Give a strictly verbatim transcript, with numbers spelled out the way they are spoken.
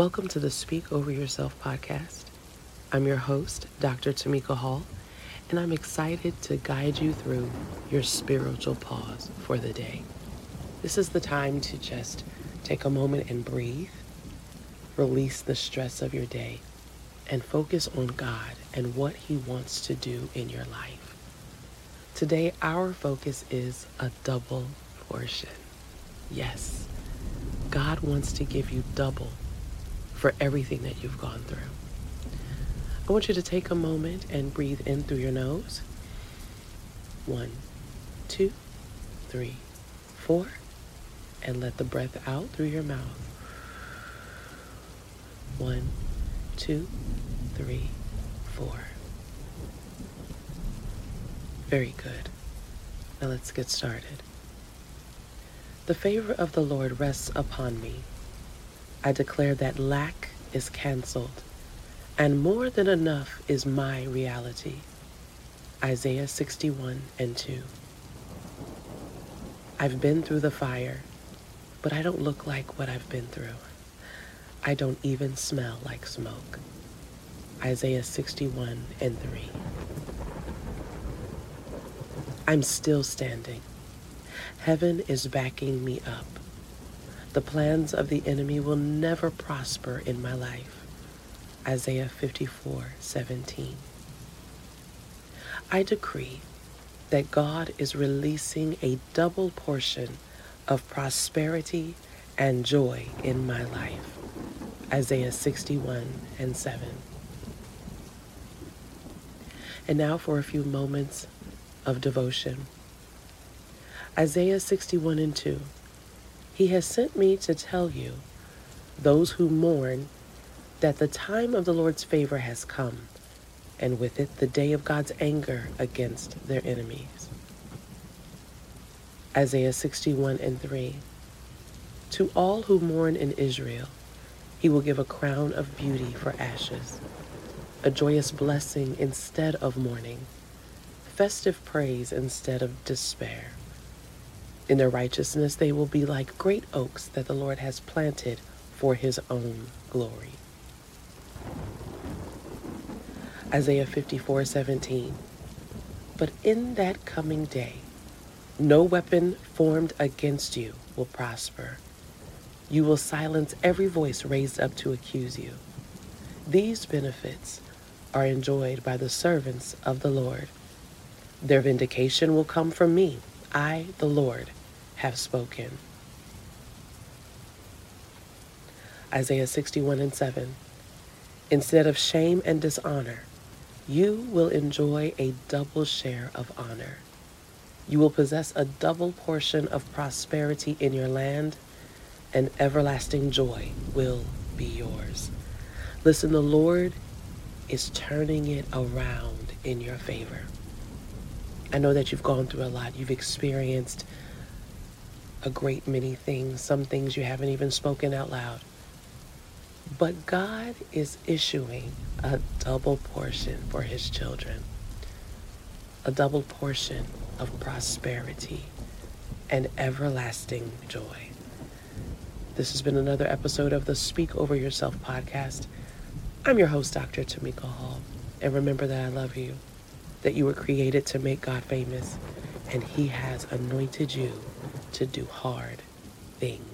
Welcome to the Speak Over Yourself podcast. I'm your host, Doctor Tamika Hall, and I'm excited to guide you through your spiritual pause for the day. This is the time to just take a moment and breathe, release the stress of your day, and focus on God and what He wants to do in your life. Today, our focus is a double portion. Yes, God wants to give you double for everything that you've gone through. I want you to take a moment and breathe in through your nose. One, two, three, four, and let the breath out through your mouth. One, two, three, four. Very good. Now let's get started. The favor of the Lord rests upon me. I declare that lack is canceled, and more than enough is my reality. Isaiah sixty-one and two. I've been through the fire, but I don't look like what I've been through. I don't even smell like smoke. Isaiah sixty-one and three. I'm still standing. Heaven is backing me up. The plans of the enemy will never prosper in my life. Isaiah fifty-four seventeen. I decree that God is releasing a double portion of prosperity and joy in my life. Isaiah sixty-one and seven. And now for a few moments of devotion. Isaiah sixty-one and two. He has sent me to tell you, those who mourn, that the time of the Lord's favor has come, and with it the day of God's anger against their enemies. Isaiah sixty-one and three. To all who mourn in Israel, He will give a crown of beauty for ashes, a joyous blessing instead of mourning, festive praise instead of despair. In their righteousness, they will be like great oaks that the Lord has planted for His own glory. Isaiah fifty-four seventeen. But in that coming day, no weapon formed against you will prosper. You will silence every voice raised up to accuse you. These benefits are enjoyed by the servants of the Lord. Their vindication will come from me. I, the Lord, have spoken. Isaiah sixty-one and seven. Instead of shame and dishonor, you will enjoy a double share of honor. You will possess a double portion of prosperity in your land, and everlasting joy will be yours. Listen, the Lord is turning it around in your favor. I know that you've gone through a lot. You've experienced a great many things, some things you haven't even spoken out loud. But God is issuing a double portion for His children, a double portion of prosperity and everlasting joy. This has been another episode of the Speak Over Yourself podcast. I'm your host, Doctor Tamika Hall. And remember that I love you, that you were created to make God famous, and He has anointed you to do hard things.